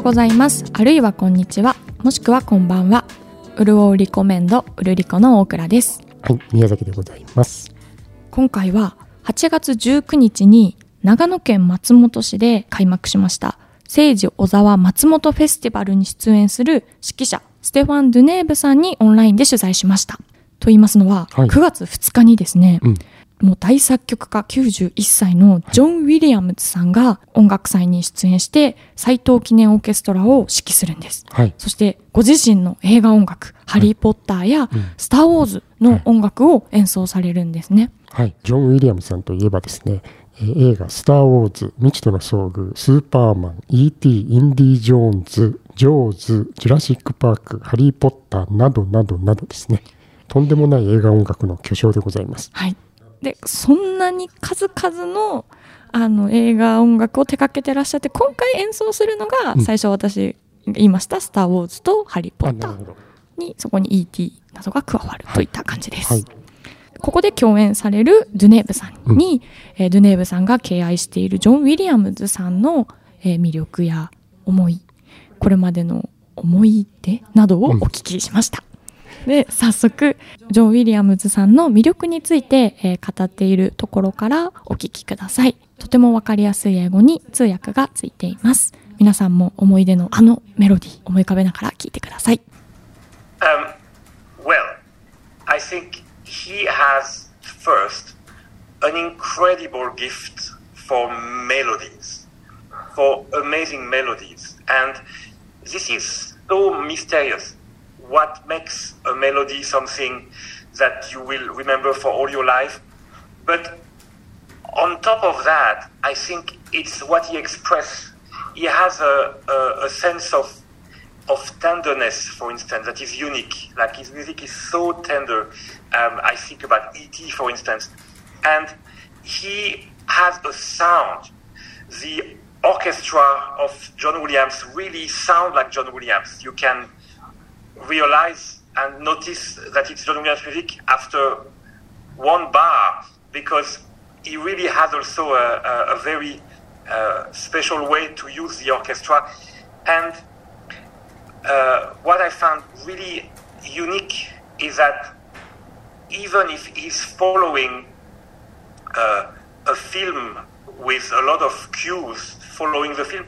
ようございます。あるいはこんにちは、もしくはこんばんは。うるおうリコメンド、うるりこの大倉です。はい、宮崎でございます。今回は8月19日に長野県松本市で開幕しましたセイジ小沢松本フェスティバルに出演する指揮者ステファン・ドゥネーブさんにオンラインで取材しました。と言いますのは、はい、9月2日にですね、もう大作曲家91歳のジョン・ウィリアムズさんが音楽祭に出演して斎藤記念オーケストラを指揮するんです、はい、そしてご自身の映画音楽ハリーポッターやスターウォーズの音楽を演奏されるんですね、はいはい、ジョン・ウィリアムズさんといえばですね、映画スターウォーズ、未知との遭遇、スーパーマン、E.T. インディ・ジョーンズ、ジョーズ、ジュラシックパーク、ハリーポッターなどなどなどですね、とんでもない映画音楽の巨匠でございます。はい、でそんなに数々の、映画音楽を手掛けてらっしゃって、今回演奏するのが最初私言いました、スターウォーズとハリーポッターにそこに E.T. などが加わるといった感じです。はいはい、ここで共演されるドゥネーブさんに、ドゥネーブさんが敬愛しているジョン・ウィリアムズさんの、魅力や思い、これまでの思い出などをお聞きしました。で早速ジョン・ウィリアムズさんの魅力について、語っているところからお聞きください。とても分かりやすい英語に通訳がついています。皆さんも思い出のあのメロディー思い浮かべながら聞いてください。Well, I think he has first an incredible gift for melodies, for amazing melodies. And this is so mysterious. What makes a melody something that you will remember for all your life? But on top of that, I think it's what he expresses. He has a sense of tenderness, for instance, that is unique. Like his music is so tender. I think about E.T., for instance. And he has a sound. The orchestra of John Williams really sound like John Williams. You can realize and notice that it's John Williams music after one bar, because he really has also a very special way to use the orchestra. And what I found really unique is that even if he's following a film with a lot of cues following the film,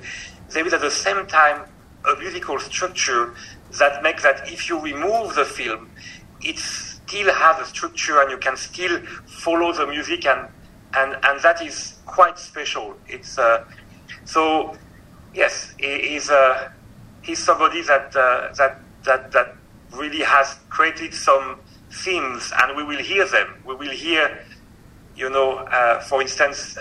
there is at the same time a musical structure that makes that if you remove the film, it still has a structure and you can still follow the music, and that is quite special. It's so yes, it is He's somebody that really has created some themes, and we will hear them. We will hear, for instance,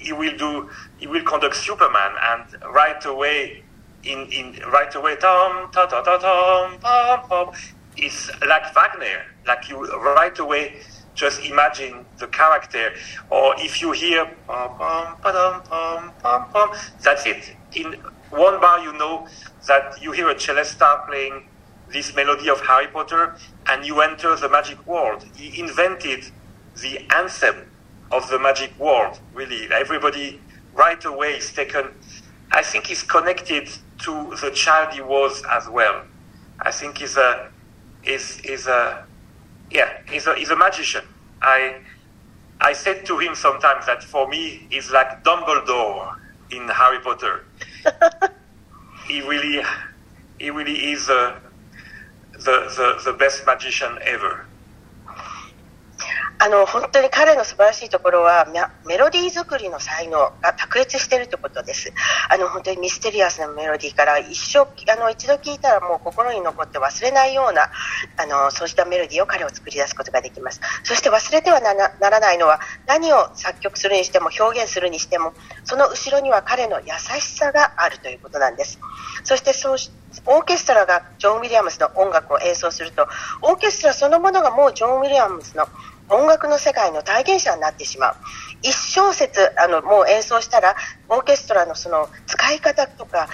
he will conduct Superman, and right away, tom ta ta ta tom pom pom. It's like Wagner. Like you right away just imagine the character. Or if you hear pom pom pom pom pom pom, that's it. In one bar, that you hear a cellista playing this melody of Harry Potter, and you enter the magic world. He invented the anthem of the magic world, really. Everybody right away is taken. I think he's connected to the child he was as well. I think he's a magician. I said to him sometimes that for me, he's like Dumbledore in Harry Potter. He really is the best magician ever. 本当に彼の素晴らしいところはメロディー作りの才能が卓越しているということです。本当にミステリアスなメロディーから一度聴いたらもう心に残って忘れないようなそうしたメロディーを彼を作り出すことができます。そして忘れてはならないのは、何を作曲するにしても表現するにしても、その後ろには彼の優しさがあるということなんです。そしてオーケストラがジョン・ウィリアムズの音楽を演奏すると、オーケストラそのものがもうジョン・ウィリアムズの音楽の世界の体現者になってしまう。一小節もう演奏したらオーケストラのその使い方とか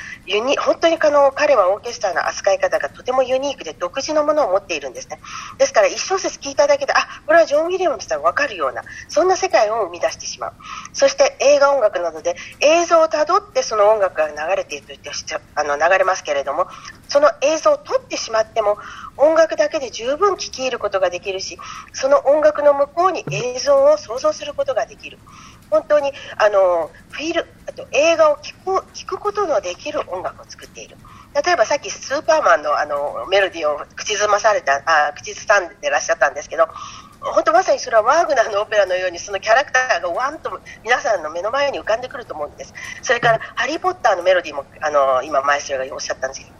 本当に彼はオーケストラの扱い方がとてもユニークで独自のものを持っているんですね。ですから一小節聞いただけで、これはジョン・ウィリアムズさんが分かるような、そんな世界を生み出してしまう。そして映画音楽などで映像をたどってその音楽が流れているといって流れますけれども、その映像を撮ってしまっても音楽だけで十分聴き入ることができるし、その音楽の向こうに映像を想像することができる。本当にあと映画を聴くことのできる音楽を作っている。例えばさっきスーパーマンのメロディーを口ずさんでらっしゃったんですけど、本当まさにそれはワーグナーのオペラのようにそのキャラクターがワンと皆さんの目の前に浮かんでくると思うんです。それからハリーポッターのメロディーも今マエストロがおっしゃったんですけど、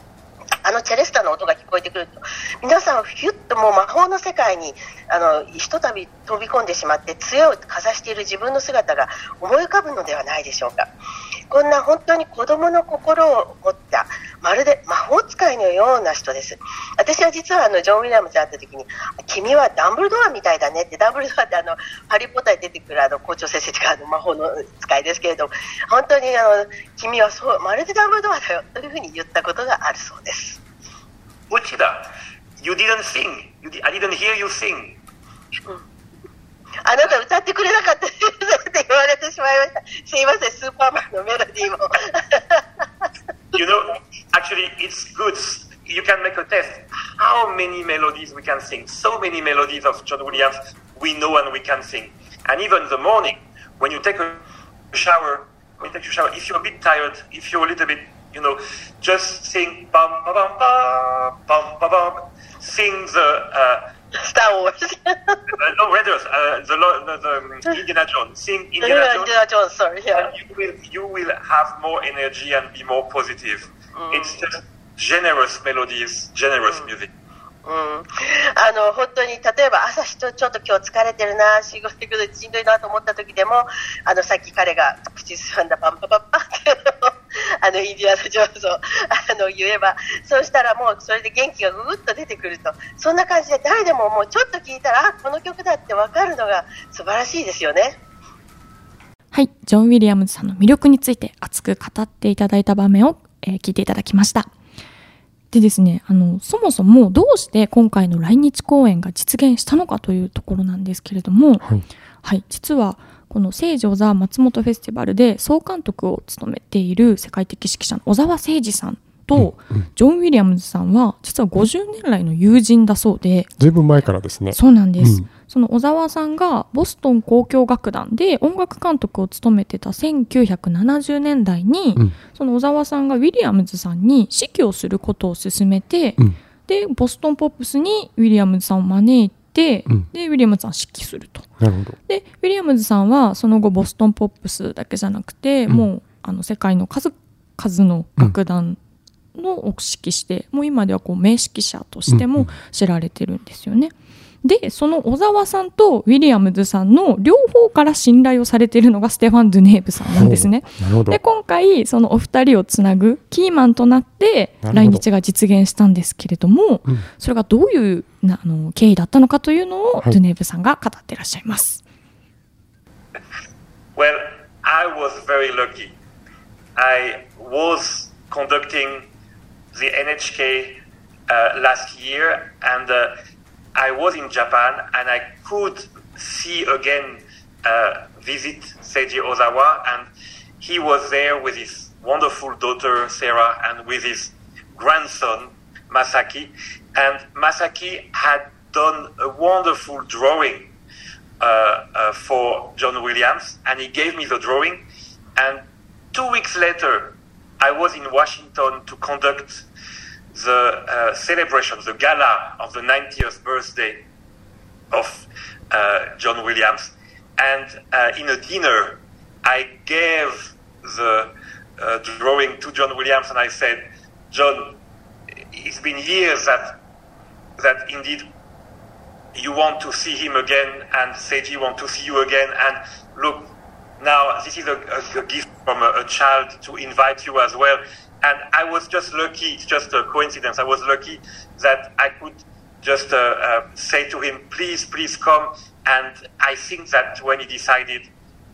チェレスタの音が聞こえてくると皆さんはヒュッともう魔法の世界にひとたび飛び込んでしまって、杖をかざしている自分の姿が思い浮かぶのではないでしょうか。こんな本当に子どもの心を持ったまるで魔法使いのような人です。私は実はジョン・ウィリアムズに会った時に、君はダンブルドアみたいだねって、ダンブルドアってハリーポッターに出てくる校長先生とか魔法の使いですけれども、本当に君はそうまるでダンブルドアだよというふうに言ったことがあるそうです。ウチだ You didn't sing. I didn't hear you sing、あなた歌ってくれなかったって言われてしまいました。すいません、スーパーマンのメロディーも。You know, actually, it's good. You can make a test. How many melodies we can sing? So many melodies of John Williams we know and we can sing. And even in the morning, when you take a shower, if you're a bit tired, if you're a little bit, just sing bum bum bum bum bum bum. Sing the Star Wars. No, Raiders. Indiana Jones. Sing Indiana Jones. Sorry, yeah. You will have more energy and be more positive. It's just generous melodies, generous music.本当に例えば朝ちょっと今日疲れてるな、仕事でしんどいなと思った時でもさっき彼が口ずさんだパンパパパってインディアナジョーンズを言えば、そうしたらもうそれで元気がぐぐっと出てくると、そんな感じで誰でももうちょっと聞いたらこの曲だって分かるのが素晴らしいですよね。はい、ジョン・ウィリアムズさんの魅力について熱く語っていただいた場面を、聞いていただきました。でですね、そもそもどうして今回の来日公演が実現したのかというところなんですけれども、はい、実はこのセイジ・オザワ松本フェスティバルで総監督を務めている世界的指揮者の小澤誠二さんとジョン・ウィリアムズさんは実は50年来の友人だそうで、ずいぶん前からですね。そうなんです、その小澤さんがボストン交響楽団で音楽監督を務めてた1970年代に、その小澤さんがウィリアムズさんに指揮をすることを勧めて、でボストンポップスにウィリアムズさんを招いてでウィリアムズさん指揮すると。なるほど。でウィリアムズさんはその後ボストンポップスだけじゃなくて、もう世界の数々の楽団、の指揮してもう今では名指揮者としても知られてるんですよね、でその小澤さんとウィリアムズさんの両方から信頼をされているのがステファン・ドゥネーブさんなんですね。で今回そのお二人をつなぐキーマンとなって来日が実現したんですけれども、それがどういう経緯だったのかというのをドゥネーブさんが語ってらっしゃいます。Well, I was very lucky. I was conducting the NHK last year, and I was in Japan, and I could see again visit Seiji Ozawa, and he was there with his wonderful daughter Sarah and with his grandson Masaki, and Masaki had done a wonderful drawing for John Williams, and he gave me the drawing, and 2 weeks later I was in Washington to conduct the celebration, the gala of the 90th birthday of John Williams. And in a dinner, I gave the drawing to John Williams, and I said, John, it's been years that indeed you want to see him again, and Seiji want to see you again, and look, now this is a gift from a child to invite you as well. And I was just lucky, it's just a coincidence, I was lucky that I could just say to him, please, please come. And I think that when he decided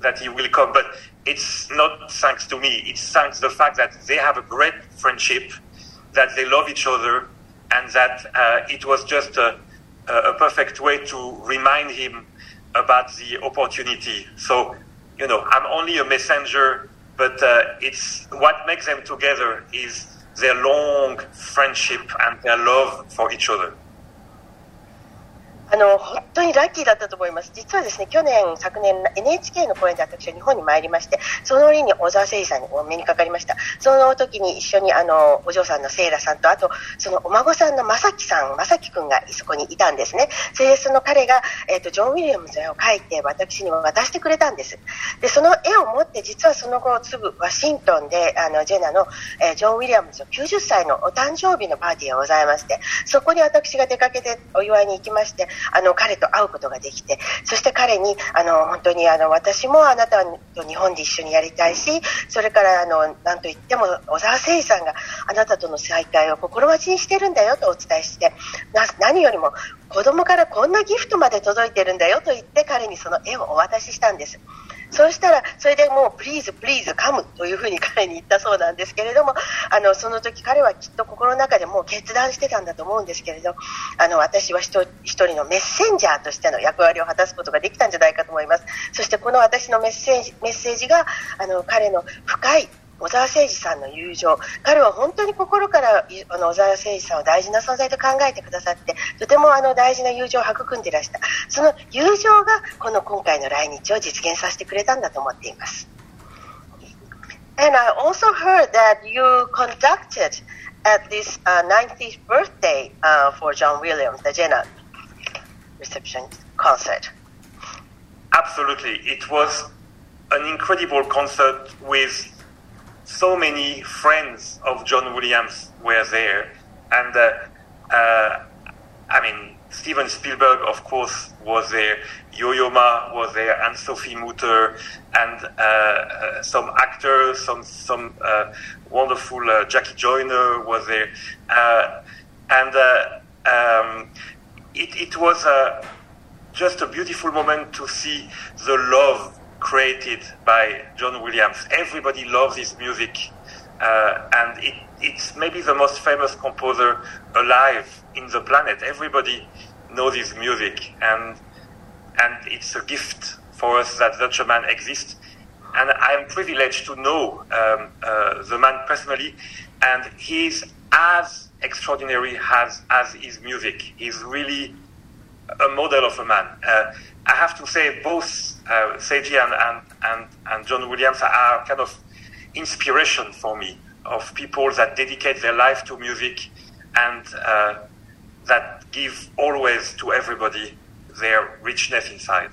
that he will come, but it's not thanks to me. It's thanks to the fact that they have a great friendship, that they love each other, and that it was just a perfect way to remind him about the opportunity. So, you know, I'm only a messenger, but it's what makes them together is their long friendship and their love for each other.本当にラッキーだったと思います。実はですね、去年、昨年 NHK の公演で私は日本に参りまして、その折に小澤誠治さんにお目にかかりました。その時に一緒にお嬢さんのセイラさんと、あとそのお孫さんの正樹くんがそこにいたんですね。それでその彼が、ジョン・ウィリアムズの絵を描いて私に渡してくれたんです。で、その絵を持って実はその後すぐワシントンでジェナの、ジョン・ウィリアムズの90歳のお誕生日のパーティーがございまして、そこに私が出かけてお祝いに行きまして、彼と会うことができて、そして彼に本当に私もあなたと日本で一緒にやりたいし、それからなんといっても小澤誠治さんがあなたとの再会を心待ちにしてるんだよとお伝えして、何よりも子供からこんなギフトまで届いてるんだよと言って彼にその絵をお渡ししたんです。そうしたら、それでもうプリーズプリーズカムというふうに彼に言ったそうなんですけれども、その時彼はきっと心の中でもう決断してたんだと思うんですけれど、私は一人のメッセンジャーとしての役割を果たすことができたんじゃないかと思います。そしてこの私のメッセージが彼の深い小澤誠治さんの友情、彼は本当に心から小澤誠治さんを大事な存在と考えてくださって、とても大事な友情を育んでいらした。その友情がこの今回の来日を実現させてくれたんだと思っています。 And I also heard that you conducted at this 90th birthday for John Williams, the Jenna reception concert. Absolutely. It was an incredible concert with so many friends of John Williams were there, and I mean, Steven Spielberg, of course, was there. Yo-Yo Ma was there, and Sophie Mutter, and some actors, some wonderful Jackie Joyner was there, it was just a beautiful moment to see the love.created by John Williams. Everybody loves his music, and it's maybe the most famous composer alive in the planet. Everybody knows his music, and it's a gift for us that such a man exists. And I'm privileged to know the man personally, and he's as extraordinary as his music. He's really a model of a man. I have to say both Seiji and John Williams are kind of inspiration for me, of people that dedicate their life to music and that give always to everybody their richness inside.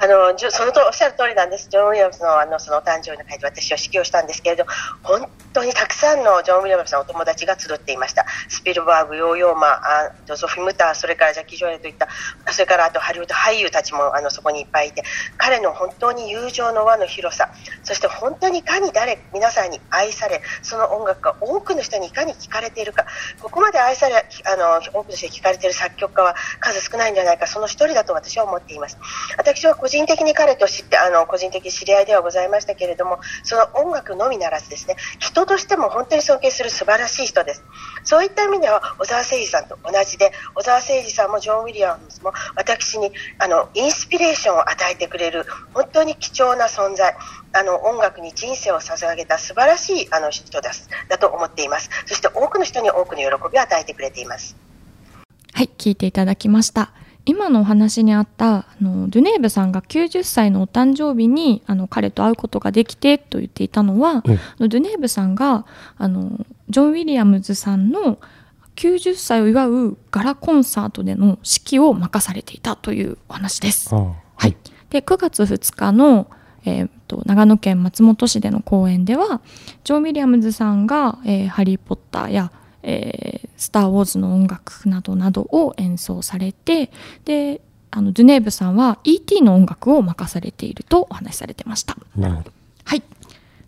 そのとおっしゃる通りなんです。ジョン・ウィリアムズのそのお誕生日の会で私は指揮をしたんですけれど、本当にたくさんのジョン・ウィリアムズさんのお友達が集っていました。スピルバーグ、ヨーヨーマー、ソフィ・ムター、それからジャッキー・ジョーレといった、それからあとハリウッド俳優たちもそこにいっぱいいて、彼の本当に友情の輪の広さ、そして本当にいかに皆さんに愛され、その音楽が多くの人にいかに聴かれているか、ここまで愛され多くの人に聴かれている作曲家は数少ないんじゃないか、その一人だと私は思っています。私は個人的に彼と知って個人的知り合いではございましたけれども、その音楽のみならずですね、人としても本当に尊敬する素晴らしい人です。そういった意味では小澤誠治さんと同じで、小澤誠治さんもジョン・ウィリアムズも私にインスピレーションを与えてくれる本当に貴重な存在、音楽に人生を捧げた素晴らしい人だと思っています。そして多くの人に多くの喜びを与えてくれています。はい、聞いていただきました。今のお話にあったドゥネーブさんが90歳のお誕生日に彼と会うことができてと言っていたのは、ドゥネーブさんがジョン・ウィリアムズさんの90歳を祝うガラコンサートでの指揮を任されていたというお話です。はい、で9月2日の、長野県松本市での公演では、ジョン・ウィリアムズさんが、ハリー・ポッターやスター・ウォーズの音楽などなどを演奏されて、でドゥネーブさんは E.T. の音楽を任されているとお話しされてました。はい、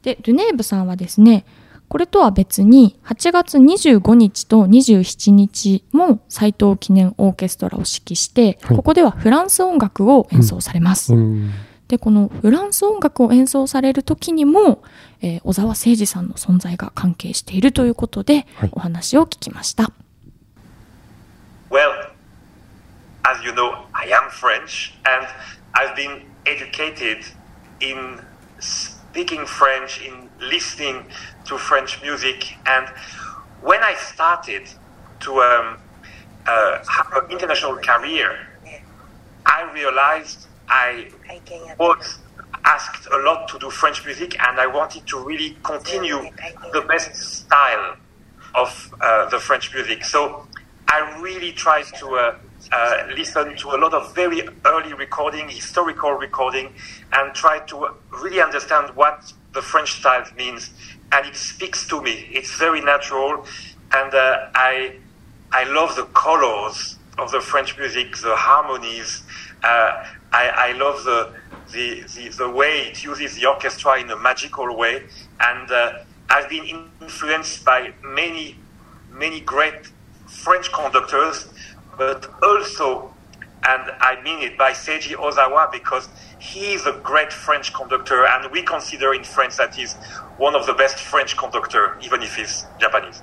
でドゥネーブさんはですね、これとは別に8月25日と27日も斎藤記念オーケストラを指揮して、ここではフランス音楽を演奏されます。でこのフランス音楽を演奏される時にも、小澤誠二さんの存在が関係しているということで、はい、お話を聞きました。Well, as you know, I am French and I've been educated in speaking French, in listening to French music, and when I started to have an international career, I realized I was asked a lot to do French music, and I wanted to really continue the best style of the French music. So I really tried to listen to a lot of very early recording, historical recording, and try to really understand what the French style means. And it speaks to me. It's very natural, and I love the colors of the French music, the harmonies. I love the way it uses the orchestra in a magical way, and I've been influenced by many great French conductors, but also, and I mean it, by Seiji Ozawa, because he is a great French conductor, and we consider in France that he's one of the best French conductor, even if he's Japanese.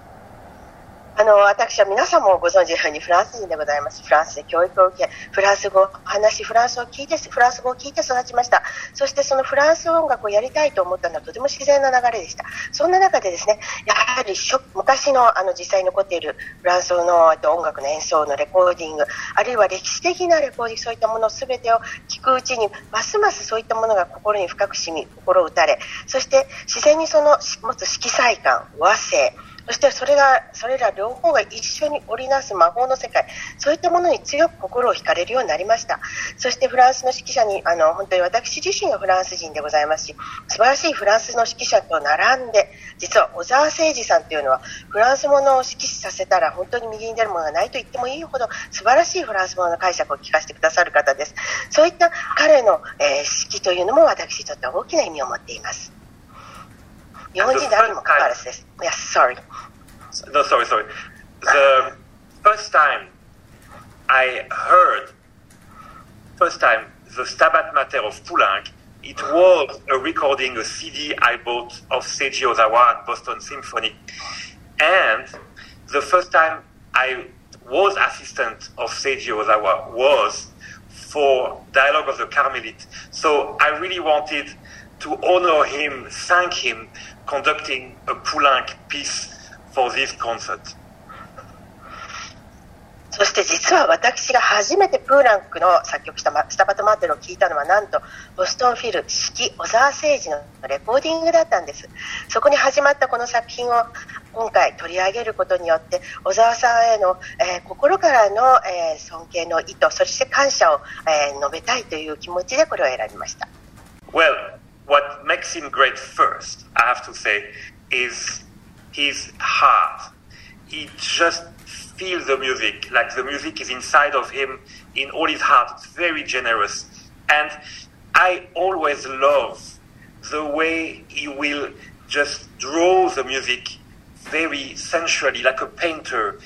私は皆さんもご存知のようにフランス人でございます。フランスで教育を受け、フランス語を話し、フランス語を聞いて育ちました。そしてそのフランス音楽をやりたいと思ったのはとても自然な流れでした。そんな中でですね、やはり昔の実際に残っているフランスの音楽の演奏のレコーディング、あるいは歴史的なレコーディング、そういったもの全てを聞くうちにますますそういったものが心に深く染み、心を打たれ、そして自然にその持つ色彩感、和声、そしてそれら両方が一緒に織りなす魔法の世界、そういったものに強く心を惹かれるようになりました。そしてフランスの指揮者に本当に私自身がフランス人でございますし、素晴らしいフランスの指揮者と並んで、実は小澤征爾さんというのはフランスものを指揮させたら本当に右に出るものがないと言ってもいいほど素晴らしいフランスものの解釈を聞かせてくださる方です。そういった彼の、指揮というのも私にとっては大きな意味を持っています。日本人であるにもかかわらずです。Yes, sorry. No, sorry. The first time the Stabat Mater of Poulenc, it was a recording, a CD I bought of Seiji Ozawa and Boston Symphony. And the first time I was assistant of Seiji Ozawa was for Dialogue of the Carmelite. So I really wanted to honor him, thank him, conducting a Poulenc piece for this concert.そして実は私が初めてプーランクの作曲したスタバトマーテルを聴いたのは、なんとボストンフィル指揮小澤征爾のレコーディングだったんです。そこに始まったこの作品を今回取り上げることによって、小澤さんへの、心からの、尊敬の意図、そして感謝を、述べたいという気持ちでこれを選びました。Well, what makes him great first, I have to say, is his heart. He just feels the music, like the music is inside of him, in all his heart. It's very generous. And I always love the way he will just draw the music very sensually, like a painter.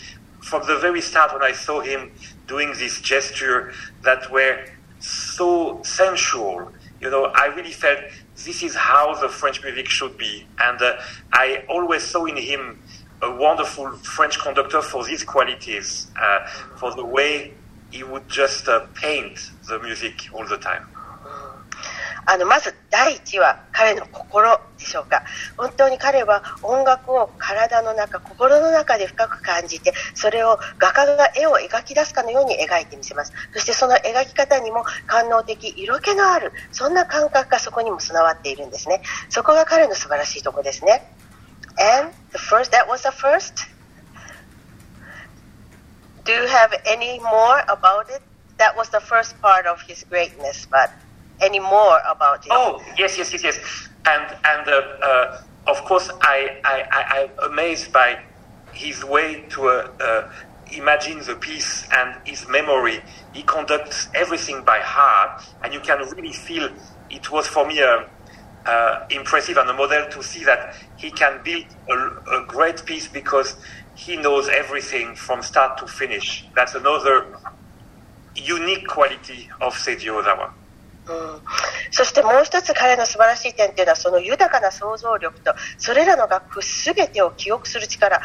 From the very start when I saw him doing this gesture that were so sensual, you know, I really felt...This is how the French music should be. And I always saw in him a wonderful French conductor for these qualities, for the way he would just paint the music all the time.まず第一は彼の心でしょうか。本当に彼は音楽を体の中、心の中で深く感じて、それを画家が絵を描き出すかのように描いてみせます。そしてその描き方にも官能的、色気のある、そんな感覚がそこにも備わっているんですね。そこが彼の素晴らしいところですね。And that was the first. Do you have any more about it? That was the first part of his greatness, but.Any more about it? Oh, yes. And of course, I'm amazed by his way to imagine the piece and his memory. He conducts everything by heart, and you can really feel it was for me impressive and a model to see that he can build a great piece because he knows everything from start to finish. That's another unique quality of Seiji Ozawa. うん、そしてもう一つ彼の素晴らしい点というのはその豊かな想像力とそれらの楽譜すべてを記憶する力、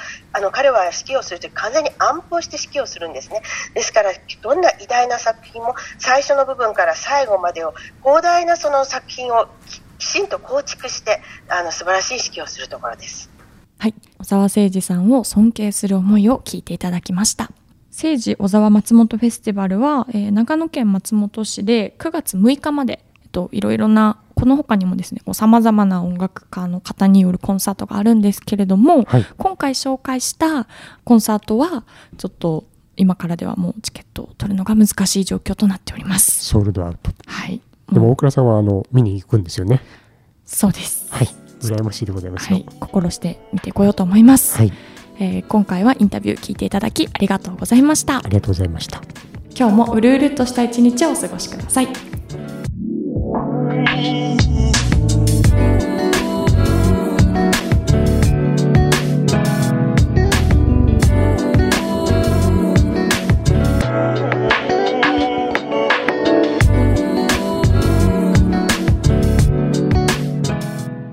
彼は指揮をするとき完全に暗譜して指揮をするんですね。ですからどんな偉大な作品も最初の部分から最後までを広大なその作品をきちんと構築して素晴らしい指揮をするところです。はい、小澤征爾さんを尊敬する思いを聞いていただきました。セイジ小沢松本フェスティバルは、長野県松本市で9月6日まで、いろいろなこの他にもですねさまざまな音楽家の方によるコンサートがあるんですけれども、はい、今回紹介したコンサートはちょっと今からではもうチケットを取るのが難しい状況となっております。ソールドアウト、はい、でも大倉さんは見に行くんですよね。そうです、はい、羨ましいでございますよ、はい、心して見てこようと思います、はい。今回はインタビュー聞いていただきありがとうございました。ありがとうございました。今日もうるうるっとした一日をお過ごしください。